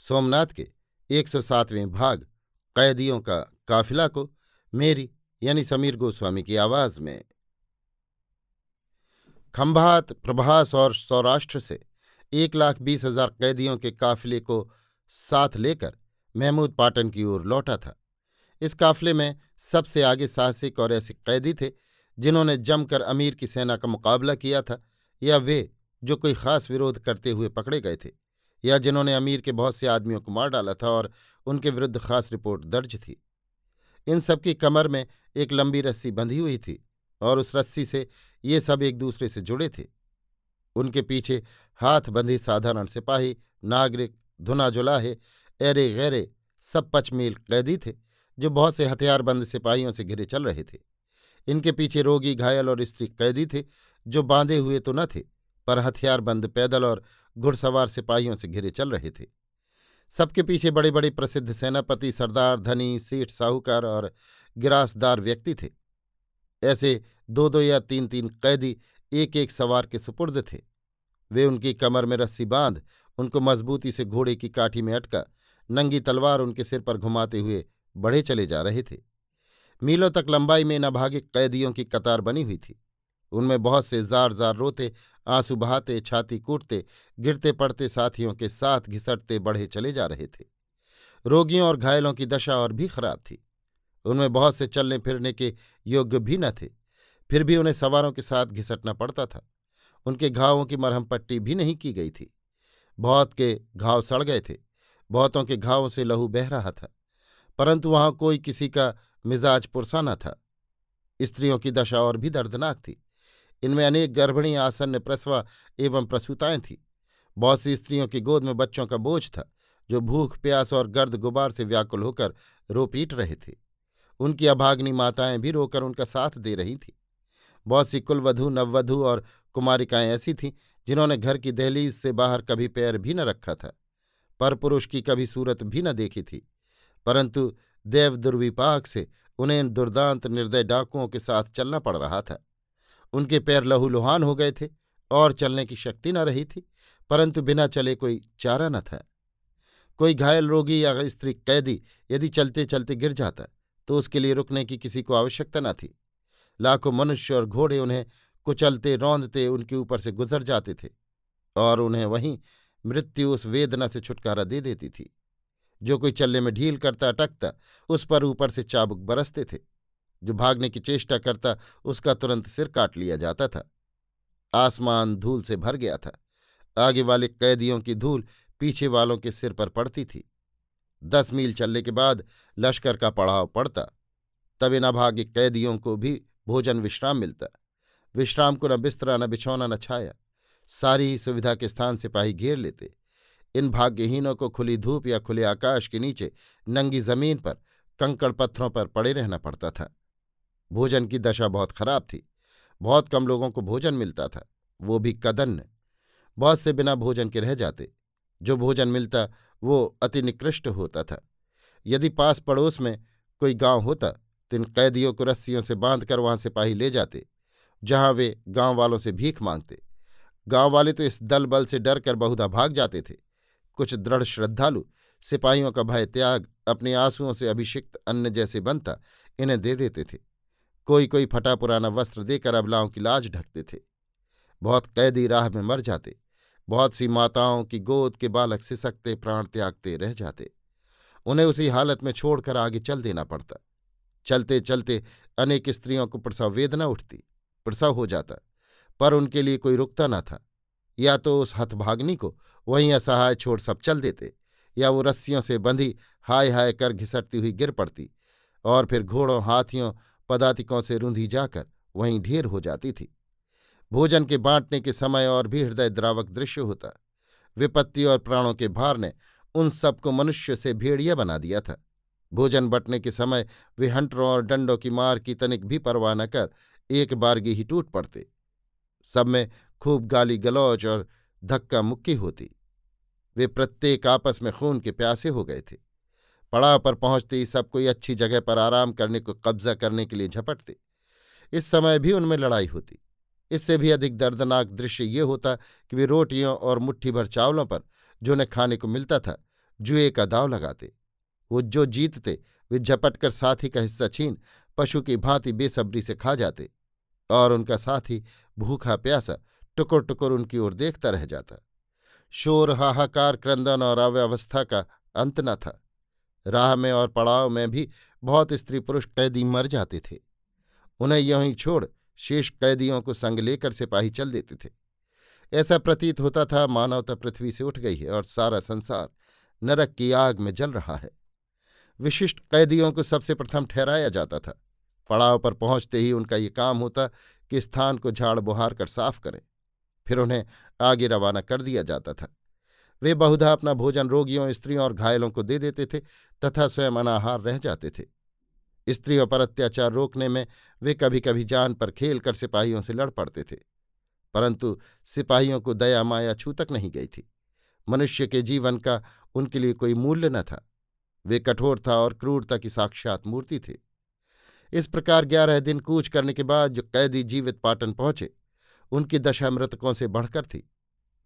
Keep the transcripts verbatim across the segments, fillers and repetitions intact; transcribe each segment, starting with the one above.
सोमनाथ के एक सौ सातवें भाग कैदियों का काफिला को मेरी यानी समीर गोस्वामी की आवाज़ में। खंभात, प्रभाष और सौराष्ट्र से एक लाख बीस हजार कैदियों के काफिले को साथ लेकर महमूद पाटन की ओर लौटा था। इस काफिले में सबसे आगे साहसिक और ऐसे कैदी थे जिन्होंने जमकर अमीर की सेना का मुकाबला किया था, या वे जो कोई ख़ास विरोध करते हुए पकड़े गए थे, या जिन्होंने अमीर के बहुत से आदमियों को मार डाला था और उनके विरुद्ध खास रिपोर्ट दर्ज थी। इन सबकी कमर में एक लंबी रस्सी बंधी हुई थी और उस रस्सी से ये सब एक दूसरे से जुड़े थे। उनके पीछे हाथ बंधे साधारण सिपाही, नागरिक, धुना जुलाहे, ऐरे गैरे सब पचमील कैदी थे जो बहुत से हथियारबंद सिपाहियों से घिरे चल रहे थे। इनके पीछे रोगी, घायल और स्त्री कैदी थे जो बांधे हुए तो न थे पर हथियारबंद पैदल और घुड़सवार सिपाहियों से घिरे चल रहे थे। सबके पीछे बड़े बड़े प्रसिद्ध सेनापति, सरदार, धनी, सेठ, साहूकार और गिरासदार व्यक्ति थे। ऐसे दो दो या तीन तीन कैदी एक एक सवार के सुपुर्द थे। वे उनकी कमर में रस्सी बांध उनको मजबूती से घोड़े की काठी में अटका नंगी तलवार उनके सिर पर घुमाते हुए बढ़े चले जा रहे थे। मीलों तक लंबाई में नाभागी कैदियों की कतार बनी हुई थी। उनमें बहुत से जार जार रोते, आंसू बहाते, छाती कूटते, गिरते पड़ते साथियों के साथ घिसटते बढ़े चले जा रहे थे। रोगियों और घायलों की दशा और भी खराब थी। उनमें बहुत से चलने फिरने के योग्य भी न थे, फिर भी उन्हें सवारों के साथ घिसटना पड़ता था। उनके घावों की मरहम पट्टी भी नहीं की गई थी। बहुत के घाव सड़ गए थे, बहुतों के घावों से लहू बह रहा था, परंतु वहां कोई किसी का मिजाज पुरसाना था। स्त्रियों की दशा और भी दर्दनाक थी। इनमें अनेक गर्भिणी, आसन्न प्रसवा एवं प्रसूताएं थीं। बहुत सी स्त्रियों की गोद में बच्चों का बोझ था जो भूख, प्यास और गर्द गुबार से व्याकुल होकर रो पीट रहे थे। उनकी अभाग्नी माताएं भी रोकर उनका साथ दे रही थीं। बहुत सी कुलवधू, नववधू और कुमारिकाएं ऐसी थीं जिन्होंने घर की दहलीज से बाहर कभी पैर भी न रखा था, पर पुरुष की कभी सूरत भी न देखी थी, परंतु देव दुर्विपाक से उन्हें इन दुर्दांत निर्दय डाकुओं के साथ चलना पड़ रहा था। उनके पैर लहूलुहान हो गए थे और चलने की शक्ति न रही थी, परंतु बिना चले कोई चारा न था। कोई घायल, रोगी या स्त्री कैदी यदि चलते चलते गिर जाता तो उसके लिए रुकने की किसी को आवश्यकता न थी। लाखों मनुष्य और घोड़े उन्हें कुचलते रौंदते उनके ऊपर से गुजर जाते थे और उन्हें वहीं मृत्यु उस वेदना से छुटकारा दे देती थी। जो कोई चलने में ढील करता, अटकता, उस पर ऊपर से चाबुक बरसते थे। जो भागने की चेष्टा करता उसका तुरंत सिर काट लिया जाता था। आसमान धूल से भर गया था। आगे वाले कैदियों की धूल पीछे वालों के सिर पर पड़ती थी। दस मील चलने के बाद लश्कर का पड़ाव पड़ता, तब इन अभागी कैदियों को भी भोजन विश्राम मिलता। विश्राम को न बिस्तरा, न बिछौना, न छाया। सारी ही सुविधा के स्थान सिपाही घेर लेते। इन भाग्यहीनों को खुली धूप या खुले आकाश के नीचे, नंगी जमीन पर, कंकड़ पत्थरों पर पड़े रहना पड़ता था। भोजन की दशा बहुत खराब थी। बहुत कम लोगों को भोजन मिलता था, वो भी कदन्न। बहुत से बिना भोजन के रह जाते। जो भोजन मिलता वो अति निकृष्ट होता था। यदि पास पड़ोस में कोई गांव होता तो इन कैदियों को रस्सियों से बांधकर वहां सिपाही ले जाते, जहां वे गांव वालों से भीख मांगते। गांव वाले तो इस दल बल से डर कर बहुधा भाग जाते थे। कुछ दृढ़ श्रद्धालु सिपाहियों का भय त्याग अपने आंसुओं से अभिषिक्त अन्न जैसे बनता इन्हें दे देते थे। कोई कोई फटा पुराना वस्त्र देकर अबलाओं की लाज ढकते थे। बहुत कैदी राह में मर जाते। बहुत सी माताओं की गोद के बालक सिसकते प्राण त्यागते रह जाते। उन्हें उसी हालत में छोड़कर आगे चल देना पड़ता। चलते चलते अनेक स्त्रियों को प्रसव वेदना उठती, प्रसव हो जाता, पर उनके लिए कोई रुकता न था। या तो उस हथभागनी को वहीं असहाय छोड़ सब चल देते, या वो रस्सियों से बंधी हाय हाय कर घिसटती हुई गिर पड़ती और फिर घोड़ों, हाथियों, पदातिकों से रूंधी जाकर वहीं ढेर हो जाती थी। भोजन के बांटने के समय और भी हृदय द्रावक दृश्य होता। विपत्ति और प्राणों के भार ने उन सबको मनुष्य से भेड़िया बना दिया था। भोजन बंटने के समय वे हंटरों और डंडों की मार की तनिक भी परवाह न कर एक बारगी ही टूट पड़ते। सब में खूब गाली गलौज और धक्का मुक्की होती। वे प्रत्येक आपस में खून के प्यासे हो गए थे। पड़ाव पर पहुंचते ही सब कोई अच्छी जगह पर आराम करने को कब्जा करने के लिए झपटते। इस समय भी उनमें लड़ाई होती। इससे भी अधिक दर्दनाक दृश्य ये होता कि वे रोटियों और मुट्ठी भर चावलों पर जो उन्हें खाने को मिलता था जुए का दाव लगाते। वो जो जीतते वे झपटकर साथी का हिस्सा छीन पशु की भांति बेसब्री से खा जाते और उनका साथी भूखा प्यासा टुकुर टुकुर उनकी ओर देखता रह जाता। शोर, हाहाकार, क्रंदन और अव्यवस्था का अंत न था। राह में और पड़ाव में भी बहुत स्त्री पुरुष कैदी मर जाते थे। उन्हें यहीं छोड़ शेष कैदियों को संग लेकर सिपाही चल देते थे। ऐसा प्रतीत होता था मानवता पृथ्वी से उठ गई है और सारा संसार नरक की आग में जल रहा है। विशिष्ट कैदियों को सबसे प्रथम ठहराया जाता था। पड़ाव पर पहुंचते ही उनका ये काम होता कि स्थान को झाड़ बुहार कर साफ करें, फिर उन्हें आगे रवाना कर दिया जाता था। वे बहुधा अपना भोजन रोगियों, स्त्रियों और घायलों को दे देते थे तथा स्वयं अनाहार रह जाते थे। स्त्रियों पर अत्याचार रोकने में वे कभी कभी जान पर खेल कर सिपाहियों से लड़ पड़ते थे, परंतु सिपाहियों को दया माया छू तक नहीं गई थी। मनुष्य के जीवन का उनके लिए कोई मूल्य न था। वे कठोरता और क्रूरता की साक्षात मूर्ति थे। इस प्रकार ग्यारह दिन कूच करने के बाद जो कैदी जीवित पाटन पहुंचे उनकी दशा मृतकों से बढ़कर थी।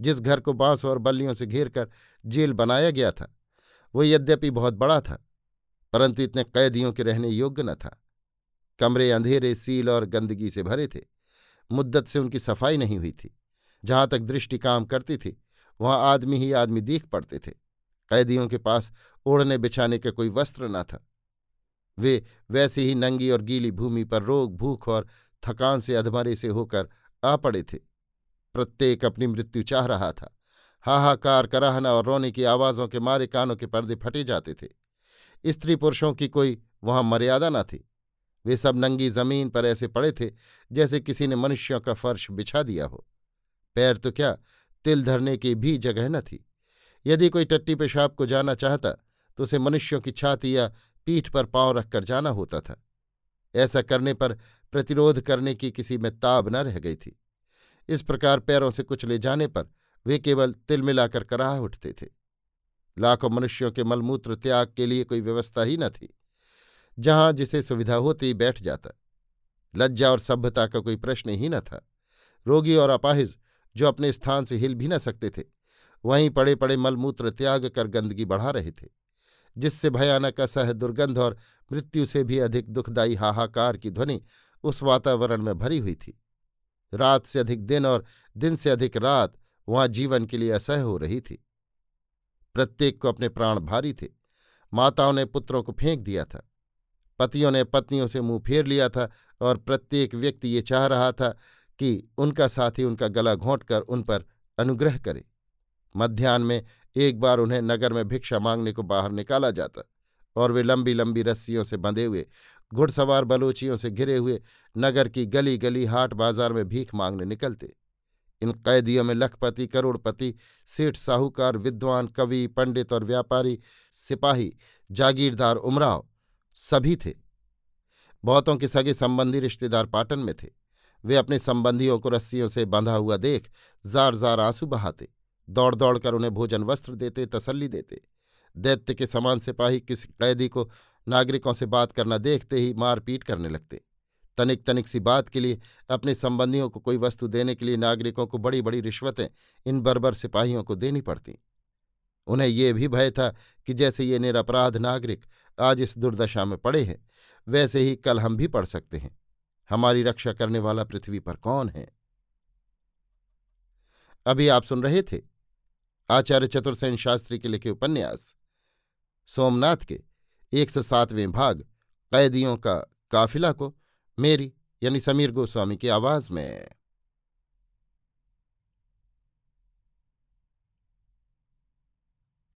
जिस घर को बांस और बल्लियों से घेरकर जेल बनाया गया था वो यद्यपि बहुत बड़ा था, परंतु इतने कैदियों के रहने योग्य न था। कमरे अंधेरे, सील और गंदगी से भरे थे। मुद्दत से उनकी सफाई नहीं हुई थी। जहां तक दृष्टि काम करती थी वहां आदमी ही आदमी देख पड़ते थे। कैदियों के पास ओढ़ने बिछाने का कोई वस्त्र न था। वे वैसे ही नंगी और गीली भूमि पर रोग, भूख और थकान से अधमरे से होकर आ पड़े थे। प्रत्येक अपनी मृत्यु चाह रहा था। हाहाकार, कराहना और रोने की आवाज़ों के मारे कानों के पर्दे फटे जाते थे। स्त्री पुरुषों की कोई वहां मर्यादा न थी। वे सब नंगी जमीन पर ऐसे पड़े थे जैसे किसी ने मनुष्यों का फर्श बिछा दिया हो। पैर तो क्या, तिल धरने की भी जगह न थी। यदि कोई टट्टी पेशाब को जाना चाहता तो उसे मनुष्यों की छाती या पीठ पर पांव रखकर जाना होता था। ऐसा करने पर प्रतिरोध करने की किसी में ताब न रह गई थी। इस प्रकार पैरों से कुचले जाने पर वे केवल तिलमिलाकर कराह उठते थे। लाखों मनुष्यों के मलमूत्र त्याग के लिए कोई व्यवस्था ही न थी। जहां जिसे सुविधा होती बैठ जाता। लज्जा और सभ्यता का कोई प्रश्न ही न था। रोगी और अपाहिज जो अपने स्थान से हिल भी न सकते थे वहीं पड़े पड़े मलमूत्र त्याग कर गंदगी बढ़ा रहे थे, जिससे भयानक असह दुर्गंध और मृत्यु से भी अधिक दुखदायी हाहाकार की ध्वनि उस वातावरण में भरी हुई थी। रात से अधिक दिन और दिन से अधिक रात वहां जीवन के लिए असह हो रही थी। प्रत्येक को अपने प्राण भारी थे। माताओं ने पुत्रों को फेंक दिया था, पतियों ने पत्नियों से मुंह फेर लिया था और प्रत्येक व्यक्ति ये चाह रहा था कि उनका साथी उनका गला घोंटकर उन पर अनुग्रह करे। मध्यान्ह में एक बार उन्हें नगर में भिक्षा मांगने को बाहर निकाला जाता और वे लंबी लंबी रस्सियों से बंधे हुए, घुड़सवार बलोचियों से घिरे हुए नगर की गली गली, हाट बाजार में भीख मांगने निकलते। इन कैदियों में लखपति, करोड़पति, सेठ, साहूकार, विद्वान, कवि, पंडित और व्यापारी, सिपाही, जागीरदार, उमराव सभी थे। बहुतों के सगे संबंधी रिश्तेदार पाटन में थे। वे अपने संबंधियों को रस्सियों से बंधा हुआ देख जार जार आंसू बहाते, दौड़ दौड़ कर उन्हें भोजन वस्त्र देते, तसल्ली देते। दैत्य के समान सिपाही किसी कैदी को नागरिकों से बात करना देखते ही मारपीट करने लगते। तनिक तनिक सी बात के लिए अपने संबंधियों को कोई वस्तु देने के लिए नागरिकों को बड़ी बड़ी रिश्वतें इन बर्बर सिपाहियों को देनी पड़ती। उन्हें यह भी भय था कि जैसे ये निरपराध नागरिक आज इस दुर्दशा में पड़े हैं वैसे ही कल हम भी पड़ सकते हैं। हमारी रक्षा करने वाला पृथ्वी पर कौन है। अभी आप सुन रहे थे आचार्य चतुर्सेन शास्त्री के लिखे उपन्यास सोमनाथ के एक सौ सातवें भाग कैदियों का काफिला को मेरी यानी समीर गोस्वामी की आवाज़ में।